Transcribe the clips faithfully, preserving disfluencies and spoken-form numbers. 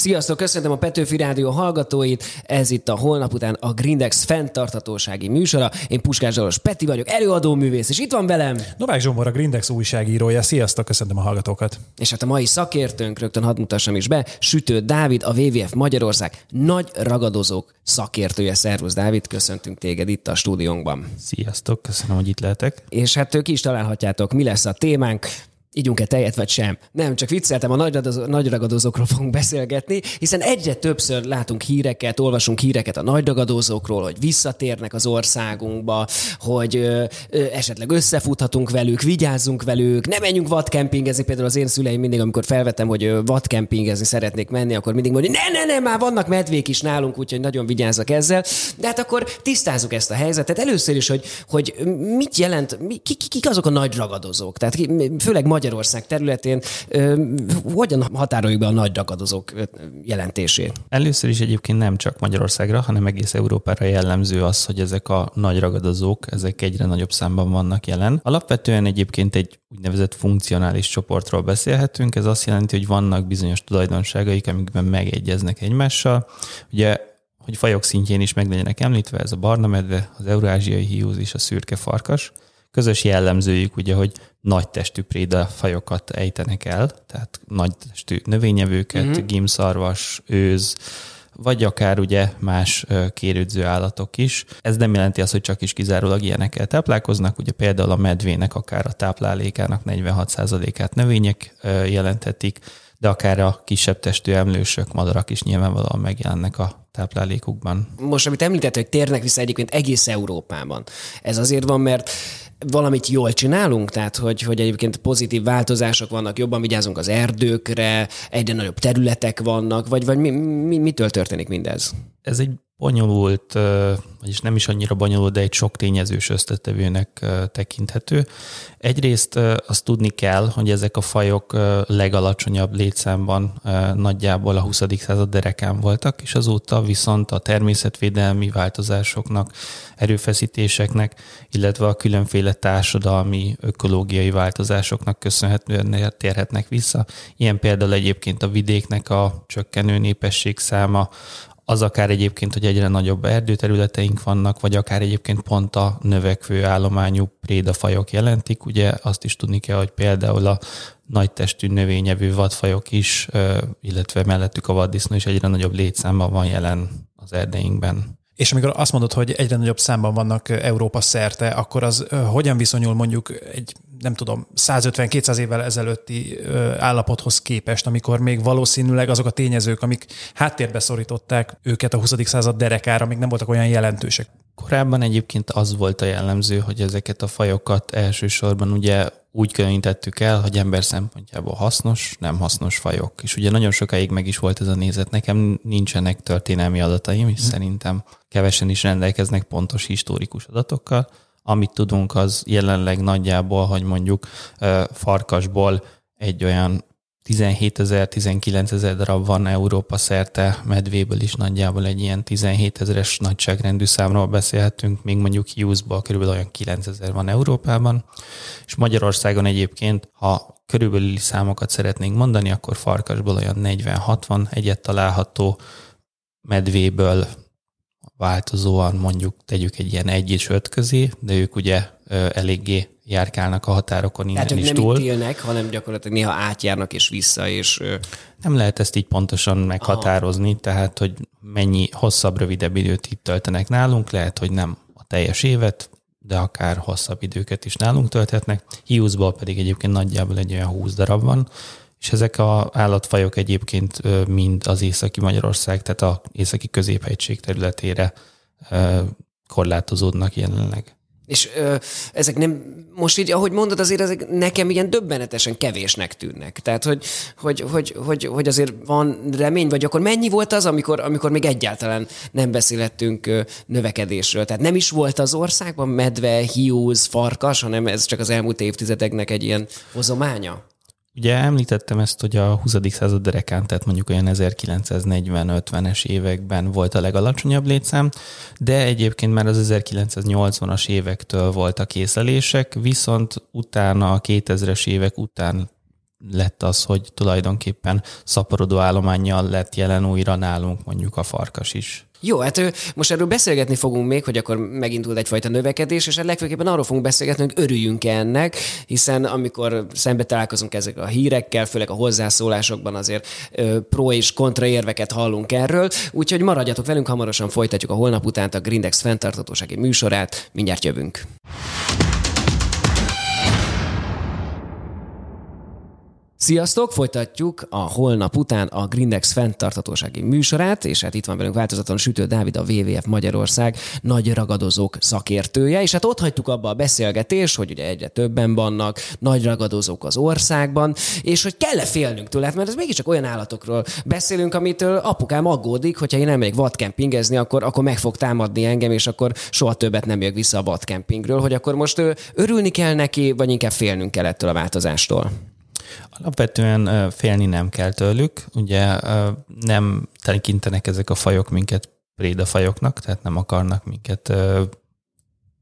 Sziasztok, köszöntöm a Petőfi Rádió hallgatóit, ez itt a Holnapután a Greendex fenntarthatósági műsora. Én Puskás Dalos Peti vagyok, előadó művész, és itt van velem Novák Zsombor, a Greendex újságírója. Sziasztok, köszöntöm a hallgatókat. És hát a mai szakértőnk, rögtön hadd mutassam is be, Sütő Dávid, a dupla vé dupla vé ef Magyarország nagy ragadozók szakértője. Szervusz Dávid, köszöntünk téged itt a stúdiónkban. Sziasztok, köszönöm, hogy itt lehetek. És hát ki is találhatjátok, mi lesz a témánk. Igyunk-e tejet, vagy sem? Nem, csak vicceltem, a nagy ragadozókról fogunk beszélgetni, hiszen egyre többször látunk híreket, olvasunk híreket a nagy ragadozókról, hogy visszatérnek az országunkba, hogy ö, ö, esetleg összefuthatunk velük, vigyázzunk velük, ne menjünk vadkempingezni. Például az én szüleim mindig, amikor felvettem, hogy vadkempingezni szeretnék menni, akkor mindig mondja, ne, ne, ne, már vannak medvék is nálunk, úgyhogy nagyon vigyázzak ezzel. De hát akkor tisztázzuk ezt a helyzetet. Először is, hogy, hogy mit jelent, mi, kik, kik azok a nagy ragadozók? Tehát főleg Magyarország területén ö, hogyan határoljuk be a nagy ragadozók jelentését? Először is egyébként nem csak Magyarországra, hanem egész Európára jellemző az, hogy ezek a nagy ragadozók, ezek egyre nagyobb számban vannak jelen. Alapvetően egyébként egy úgynevezett funkcionális csoportról beszélhetünk, ez azt jelenti, hogy vannak bizonyos tulajdonságaik, amikben megegyeznek egymással. Ugye, hogy fajok szintjén is meg legyenek említve, ez a barna medve, az eurázsiai hiúz és a szürke farkas. Közös jellemzőjük ugye, hogy nagy testű prédafajokat ejtenek el, tehát nagy testű növényevőket, mm-hmm. gímszarvas, őz, vagy akár ugye más kérődző állatok is. Ez nem jelenti azt, hogy csak is kizárólag ilyenekkel táplálkoznak, ugye például a medvének akár a táplálékának negyvenhat százalékát növények jelenthetik, de akár a kisebb testű emlősök, madarak is nyilvánvalóan megjelennek a táplálékukban. Most, amit említett, hogy térnek vissza egyébként egész Európában. Ez azért van, mert valamit jól csinálunk, tehát hogy, hogy egyébként pozitív változások vannak, jobban vigyázunk az erdőkre, egyre nagyobb területek vannak, vagy, vagy mi, mi, mitől történik mindez? Ez egy bonyolult, vagyis nem is annyira bonyolult, de egy sok tényezős összetevőnek tekinthető. Egyrészt azt tudni kell, hogy ezek a fajok legalacsonyabb létszámban nagyjából a huszadik század derekán voltak, és azóta viszont a természetvédelmi változásoknak, erőfeszítéseknek, illetve a különféle társadalmi, ökológiai változásoknak köszönhetően térhetnek vissza. Ilyen például egyébként a vidéknek a csökkenő népesség száma, az akár egyébként, hogy egyre nagyobb erdőterületeink vannak, vagy akár egyébként pont a növekvő állományú prédafajok jelentik. Ugye azt is tudni kell, hogy például a nagy testű növényevő vadfajok is, illetve mellettük a vaddisznó is egyre nagyobb létszámban van jelen az erdeinkben. És amikor azt mondod, hogy egyre nagyobb számban vannak Európa szerte, akkor az hogyan viszonyul mondjuk egy, nem tudom, százötven-kétszáz évvel ezelőtti állapothoz képest, amikor még valószínűleg azok a tényezők, amik háttérbe szorították őket a huszadik század derekára, még nem voltak olyan jelentősek? Korábban egyébként az volt a jellemző, hogy ezeket a fajokat elsősorban ugye úgy különítettük el, hogy ember szempontjából hasznos, nem hasznos fajok. És ugye nagyon sokáig meg is volt ez a nézet. Nekem nincsenek történelmi adataim, és hmm. szerintem kevesen is rendelkeznek pontos historikus adatokkal. Amit tudunk, az jelenleg nagyjából, hogy mondjuk farkasból egy olyan tizenhétezer-tizenkilencezer darab van Európa szerte, medvéből is nagyjából egy ilyen tizenhétezeres nagyságrendű számról beszélhetünk, még mondjuk hiúzból körülbelül olyan kilencezer van Európában, és Magyarországon egyébként, ha körülbelüli számokat szeretnénk mondani, akkor farkasból olyan negyven-hatvan egyet található, medvéből változóan mondjuk tegyük egy ilyen egy és öt közé, de ők ugye eléggé járkálnak a határokon innen is túl. Tehát nem itt élnek, hanem gyakorlatilag néha átjárnak és vissza, és... Nem lehet ezt így pontosan meghatározni, aha. Tehát hogy mennyi hosszabb, rövidebb időt itt töltenek nálunk, lehet, hogy nem a teljes évet, de akár hosszabb időket is nálunk tölthetnek. Hiúzból pedig egyébként nagyjából egy olyan húsz darab van, és ezek az állatfajok egyébként mind az északi Magyarország, tehát az északi középhegység területére korlátozódnak jelenleg. És ö, ezek nem, most így, ahogy mondod, azért ezek nekem ilyen döbbenetesen kevésnek tűnnek. Tehát, hogy, hogy, hogy, hogy, hogy azért van remény, vagy akkor mennyi volt az, amikor, amikor még egyáltalán nem beszélhettünk növekedésről? Tehát nem is volt az országban medve, hiúz, farkas, hanem ez csak az elmúlt évtizedeknek egy ilyen hozománya? Ugye említettem ezt, hogy a huszadik század derekán, tehát mondjuk olyan ezerkilencszáznegyven-ötvenes években volt a legalacsonyabb létszám, de egyébként már az ezerkilencszáznyolcvanas évektől voltak észlelések, viszont utána a kétezres évek után lett az, hogy tulajdonképpen szaporodó állománnyal lett jelen újra nálunk mondjuk a farkas is. Jó, hát most erről beszélgetni fogunk még, hogy akkor megindult egyfajta növekedés, és legfőképpen arról fogunk beszélgetni, hogy örüljünk-e ennek, hiszen amikor szembe találkozunk ezek a hírekkel, főleg a hozzászólásokban azért pro és kontra érveket hallunk erről, úgyhogy maradjatok velünk, hamarosan folytatjuk a holnap utánt a Greendex fenntarthatósági műsorát, mindjárt jövünk. Sziasztok! Folytatjuk a holnap után a Greendex fenntarthatósági műsorát, és hát itt van velünk változaton Sütő Dávid, a dupla vé dupla vé ef Magyarország nagy ragadozók szakértője, és hát ott hagytuk abba a beszélgetés, hogy ugye egyre többen vannak nagy ragadozók az országban, és hogy kell-e félnünk tőle, mert ez mégiscsak olyan állatokról beszélünk, amitől apukám aggódik, hogyha én elmegyek vadkempingezni, akkor, akkor meg fog támadni engem, és akkor soha többet nem jövök vissza a vadkempingről, hogy akkor most örülni kell neki, vagy inkább félnünk kell ettől a változástól. Alapvetően félni nem kell tőlük, ugye nem tekintenek ezek a fajok minket prédafajoknak, tehát nem akarnak minket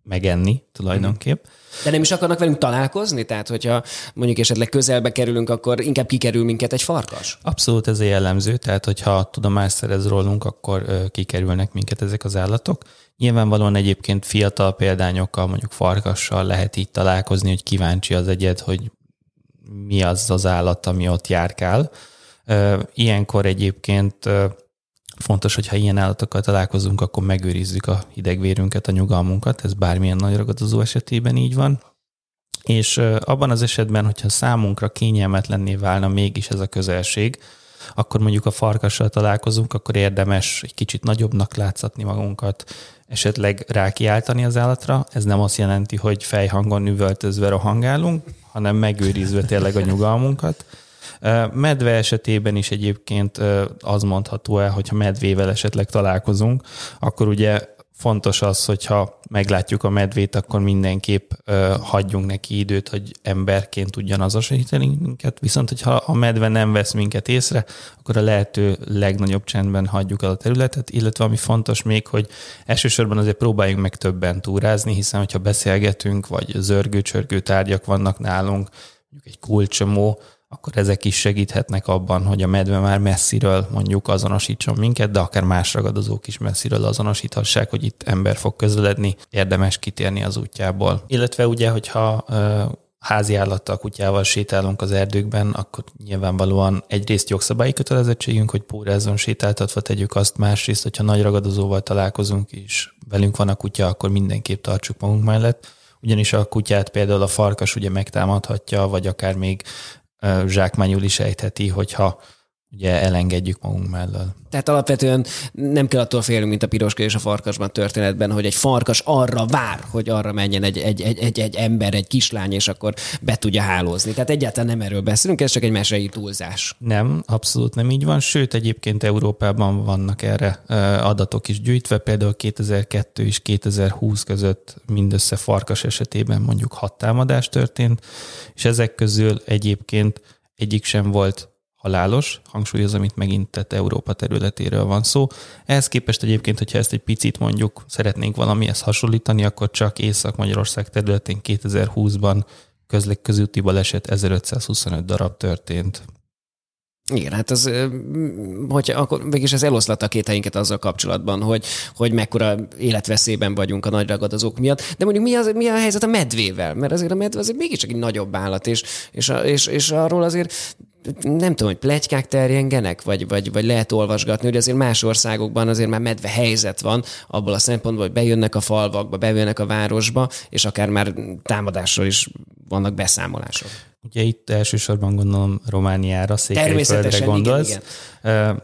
megenni tulajdonképp. De nem is akarnak velünk találkozni? Tehát, hogyha mondjuk esetleg közelbe kerülünk, akkor inkább kikerül minket egy farkas? Abszolút ez a jellemző, tehát hogyha tudomást szerez rólunk, akkor kikerülnek minket ezek az állatok. Nyilvánvalóan egyébként fiatal példányokkal, mondjuk farkassal lehet így találkozni, hogy kíváncsi az egyed, hogy mi az az állat, ami ott járkál. Ilyenkor egyébként fontos, hogyha ilyen állatokkal találkozunk, akkor megőrizzük a hidegvérünket, a nyugalmunkat, ez bármilyen nagy ragadozó esetében így van. És abban az esetben, hogyha számunkra kényelmetlenné válna mégis ez a közelség, akkor mondjuk a farkassal találkozunk, akkor érdemes egy kicsit nagyobbnak látszatni magunkat, esetleg rákiáltani az állatra. Ez nem azt jelenti, hogy fejhangon üvöltözve rohangálunk, hanem megőrizve tényleg a nyugalmunkat. Medve esetében is egyébként az mondható el, hogyha medvével esetleg találkozunk, akkor ugye fontos az, hogyha meglátjuk a medvét, akkor mindenképp hagyjunk neki időt, hogy emberként tudjon azonosítani minket, viszont hogyha a medve nem vesz minket észre, akkor a lehető legnagyobb csendben hagyjuk el a területet, illetve ami fontos még, hogy elsősorban azért próbáljunk meg többen túrázni, hiszen hogyha beszélgetünk, vagy zörgő-csörgő tárgyak vannak nálunk, mondjuk egy kulcsomó, akkor ezek is segíthetnek abban, hogy a medve már messziről mondjuk azonosítson minket, de akár más ragadozók is messziről azonosíthassák, hogy itt ember fog közeledni, érdemes kitérni az útjából. Illetve ugye, hogyha ö, háziállattal, kutyával sétálunk az erdőkben, akkor nyilvánvalóan egyrészt jogszabályi kötelezettségünk, hogy pórázon sétáltatva tegyük azt, másrészt, hogyha nagy ragadozóval találkozunk és velünk van a kutya, akkor mindenképp tartsuk magunk mellett. Ugyanis a kutyát például a farkas ugye megtámadhatja, vagy akár még zsákmányul is ejtheti, hogyha ugye elengedjük magunk mellől. Tehát alapvetően nem kell attól félnünk, mint a piroska és a farkasban történetben, hogy egy farkas arra vár, hogy arra menjen egy, egy, egy, egy, egy ember, egy kislány, és akkor be tudja hálózni. Tehát egyáltalán nem erről beszélünk, ez csak egy mesei túlzás. Nem, abszolút nem így van, sőt egyébként Európában vannak erre adatok is gyűjtve, például kétezer-kettő és kétezer-húsz között mindössze farkas esetében mondjuk hat támadás történt, és ezek közül egyébként egyik sem volt halálos, hangsúlyozom, itt megint tehát Európa területéről van szó. Ehhez képest egyébként, hogyha ezt egy picit mondjuk szeretnénk valamihez hasonlítani, akkor csak Észak-Magyarország területén kétezer-húszban közlekedési baleset ezerötszázhuszonöt darab történt. Igen, hát az, hogy akkor végig ez eloszlatta a kételyünket azzal kapcsolatban, hogy, hogy mekkora életveszélyben vagyunk a nagy ragadozók miatt. De mondjuk mi, az, mi a helyzet a medvével? Mert azért a medve azért mégiscsak egy nagyobb állat, és, és, és, és arról azért nem tudom, hogy pletykák terjengenek, vagy, vagy, vagy lehet olvasgatni, hogy azért más országokban azért már medve helyzet van abból a szempontból, hogy bejönnek a falvakba, bejönnek a városba, és akár már támadásról is vannak beszámolások. Ugye itt elsősorban gondolom Romániára, Székelyföldre gondolsz. Igen, igen. Uh,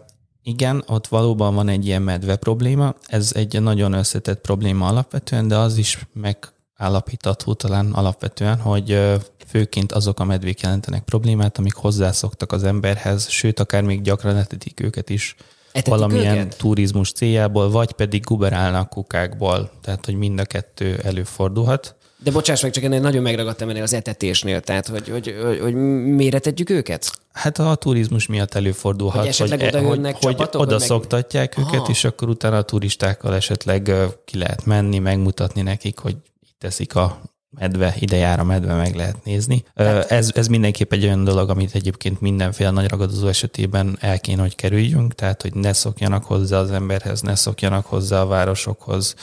igen, ott valóban van egy ilyen medve probléma. Ez egy nagyon összetett probléma alapvetően, de az is megállapítható talán alapvetően, hogy uh, főként azok a medvék jelentenek problémát, amik hozzászoktak az emberhez, sőt, akár még gyakran etetik őket is etetik valamilyen őket? Turizmus céljából, vagy pedig guberálnak kukákból. Tehát, hogy mind a kettő előfordulhat. De bocsáss meg, csak ennél nagyon megragadtam ennél az etetésnél, tehát hogy, hogy, hogy, hogy miért etetjük őket? Hát a turizmus miatt előfordulhat, hogy, esetleg hogy, hogy, csapatok, hogy oda meg... szoktatják őket, aha, és akkor utána a turistákkal esetleg ki lehet menni, megmutatni nekik, hogy itt teszik a medve, ide jár a medve, meg lehet nézni. Ez, ez mindenképp egy olyan dolog, amit egyébként mindenféle nagy ragadozó esetében el kéne, hogy kerüljünk, tehát hogy ne szokjanak hozzá az emberhez, ne szokjanak hozzá a városokhoz,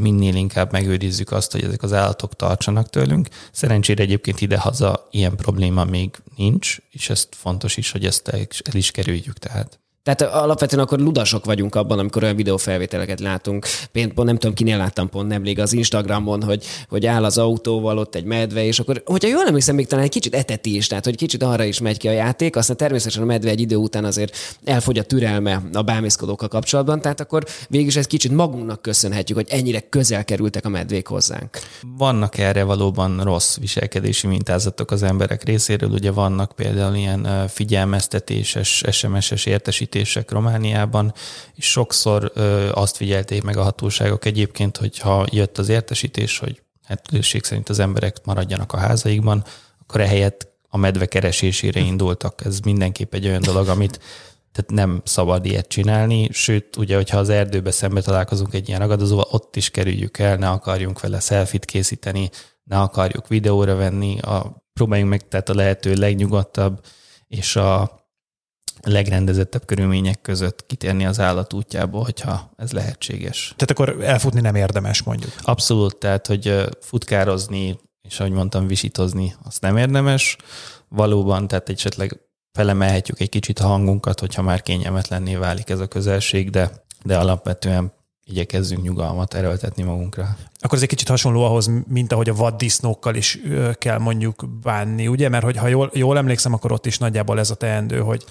minél inkább megőrizzük azt, hogy ezek az állatok tartsanak tőlünk. Szerencsére egyébként idehaza ilyen probléma még nincs, és ezt fontos is, hogy ezt el is kerüljük tehát. Tehát alapvetően akkor ludasok vagyunk abban, amikor olyan videófelvételeket látunk. Pont, pont nem tudom, kinél láttam pont nemrég az Instagramon, hogy, hogy áll az autóval ott egy medve, és akkor, hogyha jól emlékszem, még talán egy kicsit eteti is, tehát hogy kicsit arra is megy ki a játék, aztán természetesen a medve egy idő után azért elfogy a türelme a bámészkodókkal kapcsolatban, tehát akkor végig is ezt kicsit magunknak köszönhetjük, hogy ennyire közel kerültek a medvék hozzánk. Vannak erre valóban rossz viselkedési mintázatok az emberek részéről, ugye vannak például ilyen figyelmeztetéses, es em es-es értesítések Romániában, és sokszor ö, azt figyelték meg a hatóságok egyébként, hogyha jött az értesítés, hogy lehetőség szerint az emberek maradjanak a házaikban, akkor ehelyett a medve keresésére indultak. Ez mindenképp egy olyan dolog, amit tehát nem szabad ilyet csinálni, sőt, ugye, hogyha az erdőbe szembe találkozunk egy ilyen ragadozóval, ott is kerüljük el, ne akarjunk vele selfit készíteni, ne akarjuk videóra venni, a, próbáljunk meg tehát a lehető legnyugodtabb, és a legrendezettebb körülmények között kitérni az állat útjából, hogyha ez lehetséges. Tehát akkor elfutni nem érdemes, mondjuk. Abszolút, tehát, hogy futkározni, és ahogy mondtam, visítozni, azt nem érdemes. Valóban, tehát esetleg felemelhetjük egy kicsit a hangunkat, hogyha már kényelmetlenné válik ez a közelség, de, de alapvetően igyekezzünk nyugalmat erőltetni magunkra. Akkor ez egy kicsit hasonló ahhoz, mint ahogy a vaddisznókkal is kell mondjuk bánni, ugye? Mert hogy ha jól, jól emlékszem, akkor ott is nagyjából ez a teendő, hogy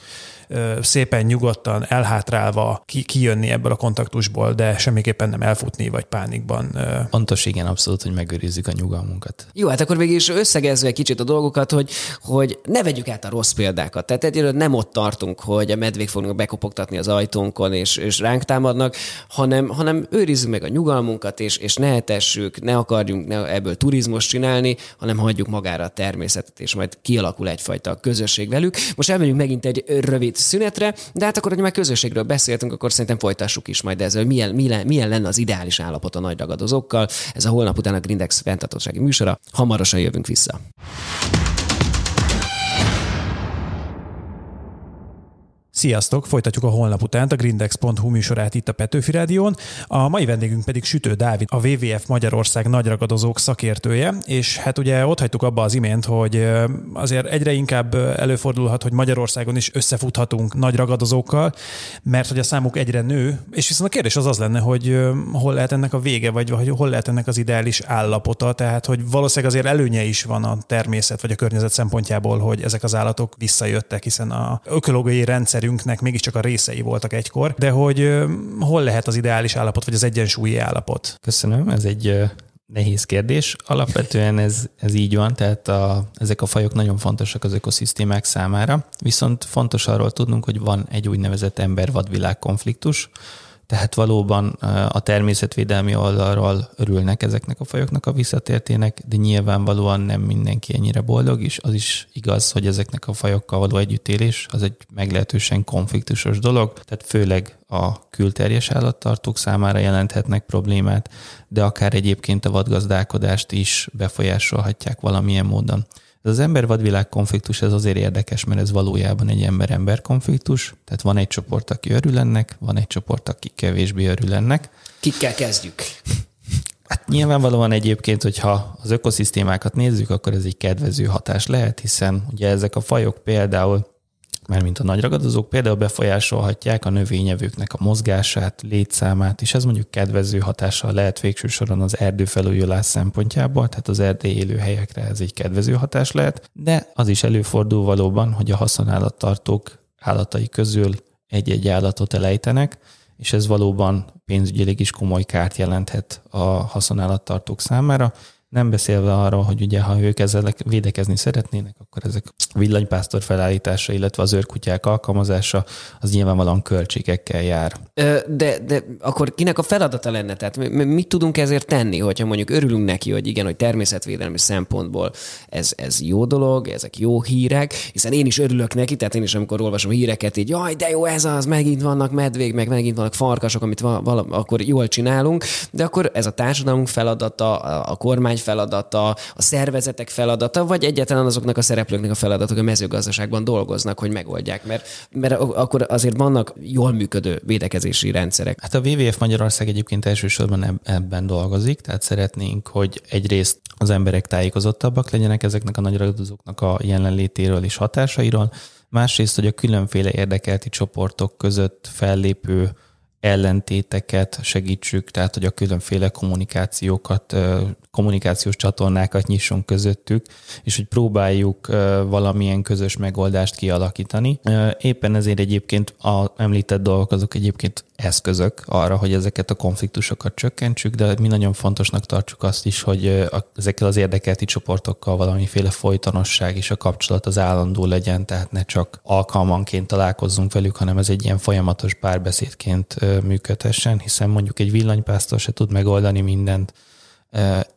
szépen nyugodtan, elhátrálva ki, kijönni ebből a kontaktusból, de semmiképpen nem elfutni, vagy pánikban. Pontos, igen, abszolút, hogy megőrizzük a nyugalmunkat. Jó, hát akkor végig is összegezve kicsit a dolgokat, hogy, hogy ne vegyük át a rossz példákat. Tehát egyébként nem ott tartunk, hogy a medvék fognak bekopogtatni az ajtónkon, és, és ránk támadnak, hanem, hanem őrizzük meg a nyugalmunkat, és, és ne etessük, ne akarjunk ne ebből turizmust csinálni, hanem hagyjuk magára a természetet, és majd kialakul egyfajta közösség velük. Most elmegyünk megint egy rövid szünetre, de hát akkor, hogy már közösségről beszéltünk, akkor szerintem folytassuk is majd ezzel, milyen, milyen, milyen lenne az ideális állapot a nagy ragadozókkal. Ez a holnap után a Greendex fenntarthatósági műsora. Hamarosan jövünk vissza. Sziasztok! Folytatjuk a holnap utánt, a greendex pont hu műsorát itt a Petőfi Rádión. A mai vendégünk pedig Sütő Dávid, a dupla vé dupla vé ef Magyarország nagyragadozók szakértője, és hát ugye ott hagytuk abba az imént, hogy azért egyre inkább előfordulhat, hogy Magyarországon is összefuthatunk nagyragadozókkal, mert hogy a számuk egyre nő, és viszont a kérdés az az lenne, hogy hol lehet ennek a vége, vagy hogy hol lehet ennek az ideális állapota, tehát hogy valószínűleg azért előnye is van a természet vagy a környezet szempontjából, hogy ezek az állatok visszajöttek, hiszen a ökológiai rendszer mégiscsak a részei voltak egykor, de hogy hol lehet az ideális állapot, vagy az egyensúlyi állapot? Köszönöm, ez egy nehéz kérdés. Alapvetően ez, ez így van, tehát a, ezek a fajok nagyon fontosak az ökoszisztémák számára, viszont fontos arról tudnunk, hogy van egy úgynevezett ember-vadvilág konfliktus, tehát valóban a természetvédelmi oldalról örülnek ezeknek a fajoknak a visszatértének, de nyilvánvalóan nem mindenki ennyire boldog, és az is igaz, hogy ezeknek a fajokkal való együttélés az egy meglehetősen konfliktusos dolog, tehát főleg a külterjes állattartók számára jelenthetnek problémát, de akár egyébként a vadgazdálkodást is befolyásolhatják valamilyen módon. Ez az ember-vadvilág konfliktus ez azért érdekes, mert ez valójában egy ember-ember konfliktus, tehát van egy csoport, aki örül ennek, van egy csoport, aki kevésbé örül ennek. Kikkel kezdjük? Hát nyilvánvalóan egyébként, hogyha az ökoszisztémákat nézzük, akkor ez egy kedvező hatás lehet, hiszen ugye ezek a fajok például, mármint a nagyragadozók például befolyásolhatják a növényevőknek a mozgását, létszámát, és ez mondjuk kedvező hatással lehet végső soron az erdőfelújulás szempontjából, tehát az erdei élőhelyekre ez egy kedvező hatás lehet, de az is előfordul valóban, hogy a haszonállattartók állatai közül egy-egy állatot elejtenek, és ez valóban pénzügyileg is komoly kárt jelenthet a haszonállattartók számára, nem beszélve arról, hogy ugye, ha ők ezzel védekezni szeretnének, akkor ezek a villanypásztor felállítása, illetve az őrkutyák alkalmazása, az nyilvánvalóan költségekkel jár. De, de akkor kinek a feladata lenne? Tehát mit tudunk ezért tenni, hogyha mondjuk örülünk neki, hogy igen, hogy természetvédelmi szempontból ez, ez jó dolog, ezek jó hírek, hiszen én is örülök neki, tehát én is amikor olvasom híreket, így jaj, de jó ez az, megint vannak medvék, meg megint vannak farkasok, amit val- val- akkor jól csinálunk, de akkor ez a társadalmunk feladata, a kormány feladata, a szervezetek feladata, vagy egyáltalán azoknak a szereplőknek a feladatok a mezőgazdaságban dolgoznak, hogy megoldják, mert, mert akkor azért vannak jól működő védekezési rendszerek. Hát a dupla vé dupla vé ef Magyarország egyébként elsősorban ebben dolgozik, tehát szeretnénk, hogy egyrészt az emberek tájékozottabbak legyenek ezeknek a nagyragadozóknak a jelenlétéről és hatásairól, másrészt, hogy a különféle érdekelti csoportok között fellépő ellentéteket segítsük, tehát hogy a különféle kommunikációkat, kommunikációs csatornákat nyissunk közöttük, és hogy próbáljuk valamilyen közös megoldást kialakítani. Éppen ezért egyébként az említett dolgok azok egyébként eszközök arra, hogy ezeket a konfliktusokat csökkentsük, de mi nagyon fontosnak tartjuk azt is, hogy ezekkel az érdekelti csoportokkal valamiféle folytonosság és a kapcsolat az állandó legyen, tehát ne csak alkalmanként találkozzunk velük, hanem ez egy ilyen folyamatos párbeszédként működhessen, hiszen mondjuk egy villanypásztor se tud megoldani mindent.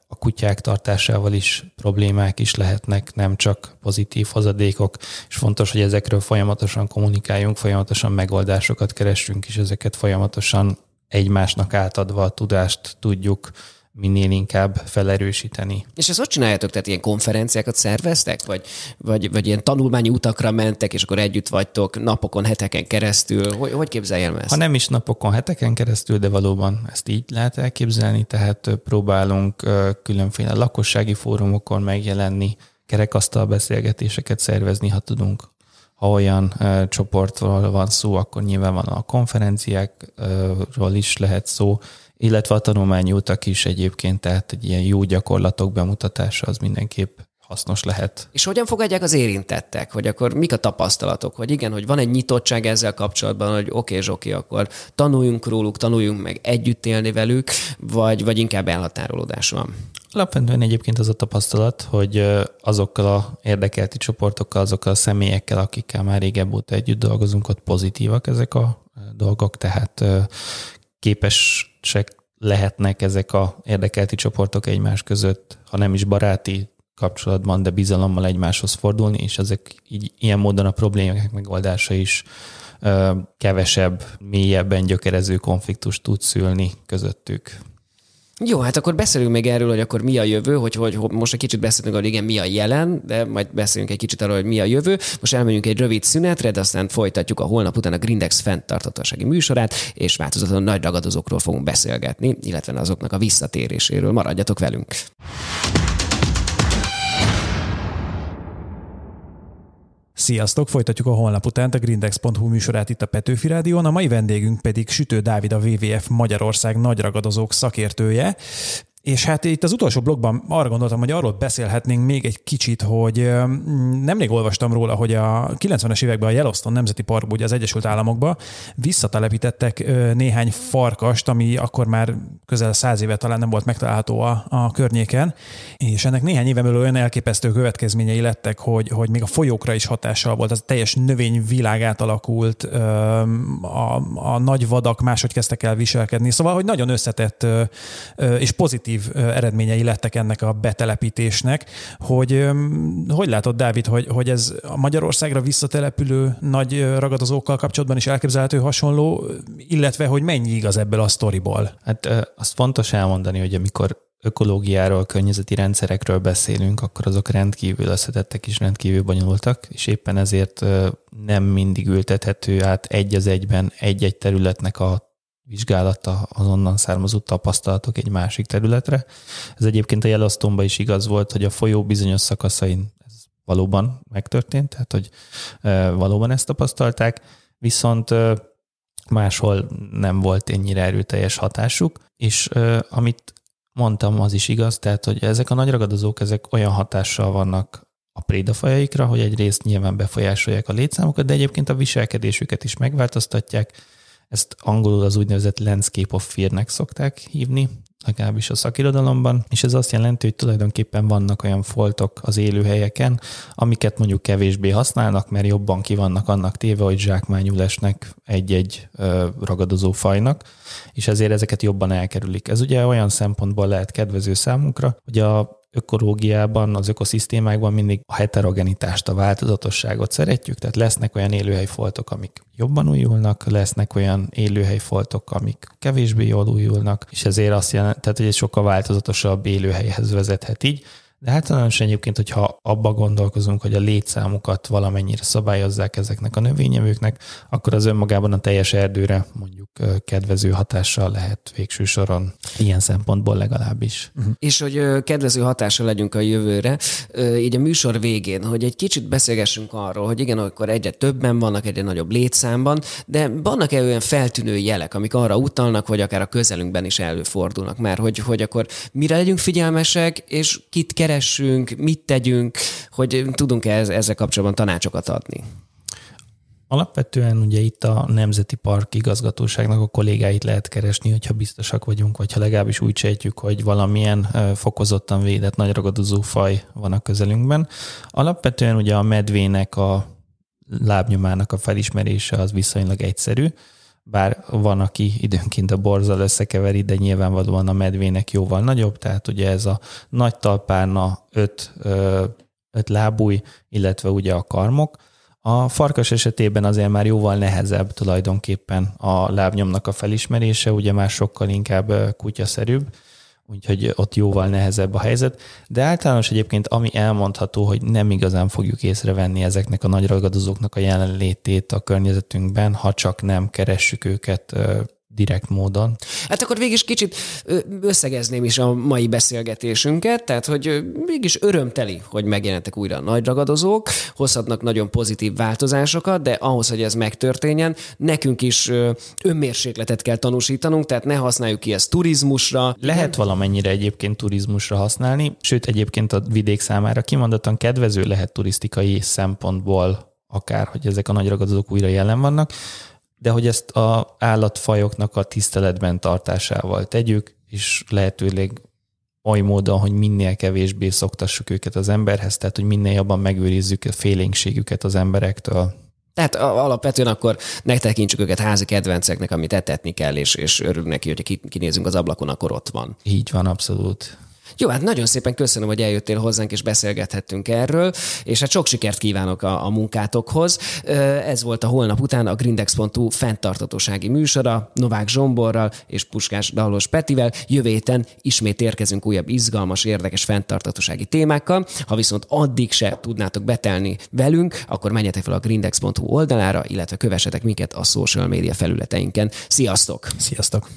A kutyák tartásával is problémák is lehetnek, nem csak pozitív hozadékok, és fontos, hogy ezekről folyamatosan kommunikáljunk, folyamatosan megoldásokat keressünk, és ezeket folyamatosan egymásnak átadva a tudást tudjuk minél inkább felerősíteni. És ezt ott csináljátok? Tehát ilyen konferenciákat szerveztek? Vagy, vagy, vagy ilyen tanulmányi utakra mentek, és akkor együtt vagytok napokon, heteken keresztül? Hogy, hogy képzeljem ezt? Ha nem is napokon, heteken keresztül, de valóban ezt így lehet elképzelni, tehát próbálunk különféle lakossági fórumokon megjelenni, kerekasztal beszélgetéseket szervezni, ha tudunk. Ha olyan csoportról van szó, akkor nyilván van a konferenciákról is lehet szó, illetve a tanulmányi utak is egyébként, tehát egy ilyen jó gyakorlatok bemutatása az mindenképp hasznos lehet. És hogyan fogadják az érintettek? Hogy akkor mik a tapasztalatok? Hogy igen, hogy van egy nyitottság ezzel kapcsolatban, hogy oké, zsoki, akkor tanuljunk róluk, tanuljunk meg együtt élni velük, vagy, vagy inkább elhatárolódás van? Alapvetően egyébként az a tapasztalat, hogy azokkal a érdekelti csoportokkal, azokkal a személyekkel, akikkel már régebb óta együtt dolgozunk, ott pozitívak ezek a dolgok, tehát képesek lehetnek ezek a érdekelti csoportok egymás között, ha nem is baráti kapcsolatban, de bizalommal egymáshoz fordulni, és ezek így, ilyen módon a problémák megoldása is ö, kevesebb, mélyebben gyökerező konfliktust tud szülni közöttük. Jó, hát akkor beszélünk még erről, hogy akkor mi a jövő, hogy, hogy most egy kicsit beszélünk arról, igen, mi a jelen, de majd beszélünk egy kicsit arról, hogy mi a jövő. Most elmegyünk egy rövid szünetre, de aztán folytatjuk a Holnap után a Greendex fenntarthatósági műsorát, és változatlan nagy ragadozókról fogunk beszélgetni, illetve azoknak a visszatéréséről. Maradjatok velünk! Sziasztok! Folytatjuk a Holnap utánt a Greendex pont hu műsorát itt a Petőfi Rádión. A mai vendégünk pedig Sütő Dávid, a dupla vé dupla vé ef Magyarország nagyragadozók szakértője. És hát itt az utolsó blogban arra gondoltam, hogy arról beszélhetnénk még egy kicsit, hogy nemrég olvastam róla, hogy a kilencvenes években a Yellowstone Nemzeti Parkba, ugye az Egyesült Államokba visszatelepítettek néhány farkast, ami akkor már közel száz éve talán nem volt megtalálható a, a környéken, és ennek néhány éven belül olyan elképesztő következményei lettek, hogy, hogy még a folyókra is hatással volt, az teljes növényvilág átalakult, a, a nagy vadak máshogy kezdtek el viselkedni, szóval, hogy nagyon összetett és pozitív eredményei lettek ennek a betelepítésnek, hogy hogy látod, Dávid, hogy, hogy ez a Magyarországra visszatelepülő nagy ragadozókkal kapcsolatban is elképzelhető hasonló, illetve hogy mennyi igaz ebből a sztoriból? Hát azt fontos elmondani, hogy amikor ökológiáról, környezeti rendszerekről beszélünk, akkor azok rendkívül összetettek és rendkívül bonyolultak, és éppen ezért nem mindig ültethető át egy az egyben egy-egy területnek a vizsgálata azonnan származó tapasztalatok egy másik területre. Ez egyébként a Yellowstone-ban is igaz volt, hogy a folyó bizonyos szakaszain ez valóban megtörtént, tehát hogy valóban ezt tapasztalták, viszont máshol nem volt ennyire erőteljes hatásuk, és amit mondtam, az is igaz, tehát hogy ezek a nagyragadozók ezek olyan hatással vannak a prédafajaikra, hogy egyrészt nyilván befolyásolják a létszámokat, de egyébként a viselkedésüket is megváltoztatják. Ezt angolul az úgynevezett landscape of fear-nek szokták hívni, legalábbis a szakirodalomban, és ez azt jelenti, hogy tulajdonképpen vannak olyan foltok az élőhelyeken, amiket mondjuk kevésbé használnak, mert jobban ki vannak annak téve, hogy zsákmányul esnek egy-egy ragadozó fajnak, és ezért ezeket jobban elkerülik. Ez ugye olyan szempontból lehet kedvező számunkra, hogy a ökológiában, az ökoszisztémákban mindig a heterogenitást, a változatosságot szeretjük, tehát lesznek olyan élőhelyfoltok, amik jobban újulnak, lesznek olyan élőhelyfoltok, amik kevésbé jól újulnak, és ezért azt jelenti, tehát, hogy egy sokkal változatosabb élőhelyhez vezethet így. De általánosan egyébként, hogyha abba gondolkozunk, hogy a létszámukat valamennyire szabályozzák ezeknek a növényevőknek, akkor az önmagában a teljes erdőre mondjuk kedvező hatással lehet végső soron, ilyen szempontból legalábbis. Uh-huh. És hogy kedvező hatással legyünk a jövőre, így a műsor végén, hogy egy kicsit beszélgessünk arról, hogy igen, akkor egyre többen vannak, egyre nagyobb létszámban, de vannak-e olyan feltűnő jelek, amik arra utalnak, vagy akár a közelünkben is előfordulnak már, hogy, hogy akkor mire legyünk figyelmesek, és kit keres mit tegyünk, hogy tudunk-e ezzel kapcsolatban tanácsokat adni? Alapvetően ugye itt a Nemzeti Park igazgatóságnak a kollégáit lehet keresni, hogyha biztosak vagyunk, vagy ha legalábbis úgy sejtjük, hogy valamilyen fokozottan védett nagyragadozó faj van a közelünkben. Alapvetően ugye a medvének a lábnyomának a felismerése az viszonylag egyszerű, bár van, aki időnként a borzzal összekeveri, de nyilvánvalóan a medvének jóval nagyobb, tehát ugye ez a nagy talpárna, öt, öt lábúj, illetve ugye a karmok. A farkas esetében azért már jóval nehezebb tulajdonképpen a lábnyomnak a felismerése, ugye már sokkal inkább kutyaszerűbb, úgyhogy ott jóval nehezebb a helyzet, de általános egyébként ami elmondható, hogy nem igazán fogjuk észrevenni ezeknek a nagy ragadozóknak a jelenlétét a környezetünkben, ha csak nem keressük őket direkt módon. Hát akkor végig is kicsit összegezném is a mai beszélgetésünket, tehát hogy mégis örömteli, hogy megjelentek újra a nagy ragadozók, hozhatnak nagyon pozitív változásokat, de ahhoz, hogy ez megtörténjen, nekünk is önmérsékletet kell tanúsítanunk, tehát ne használjuk ki ezt turizmusra. Lehet valamennyire egyébként turizmusra használni, sőt egyébként a vidék számára kimondottan kedvező lehet turisztikai szempontból akár, hogy ezek a nagy ragadozók újra jelen vannak, de hogy ezt az állatfajoknak a tiszteletben tartásával tegyük, és lehetőleg oly módon, hogy minél kevésbé szoktassuk őket az emberhez, tehát hogy minél jobban megőrizzük a félénkségüket az emberektől. Tehát alapvetően akkor ne tekintsük őket házi kedvenceknek, amit etetni kell, és, és örülünk neki, hogyha kinézünk az ablakon, akkor ott van. Így van, abszolút. Jó, hát nagyon szépen köszönöm, hogy eljöttél hozzánk, és beszélgethettünk erről, és hát sok sikert kívánok a, a munkátokhoz. Ez volt a Holnap után a greendex pont hu fenntarthatósági műsora Novák Zsomborral és Puskás Dalos Petivel. Jövő héten ismét érkezünk újabb izgalmas, érdekes fenntarthatósági témákkal. Ha viszont addig se tudnátok betelni velünk, akkor menjetek fel a greendex pont hu oldalára, illetve kövessetek minket a social media felületeinken. Sziasztok! Sziasztok!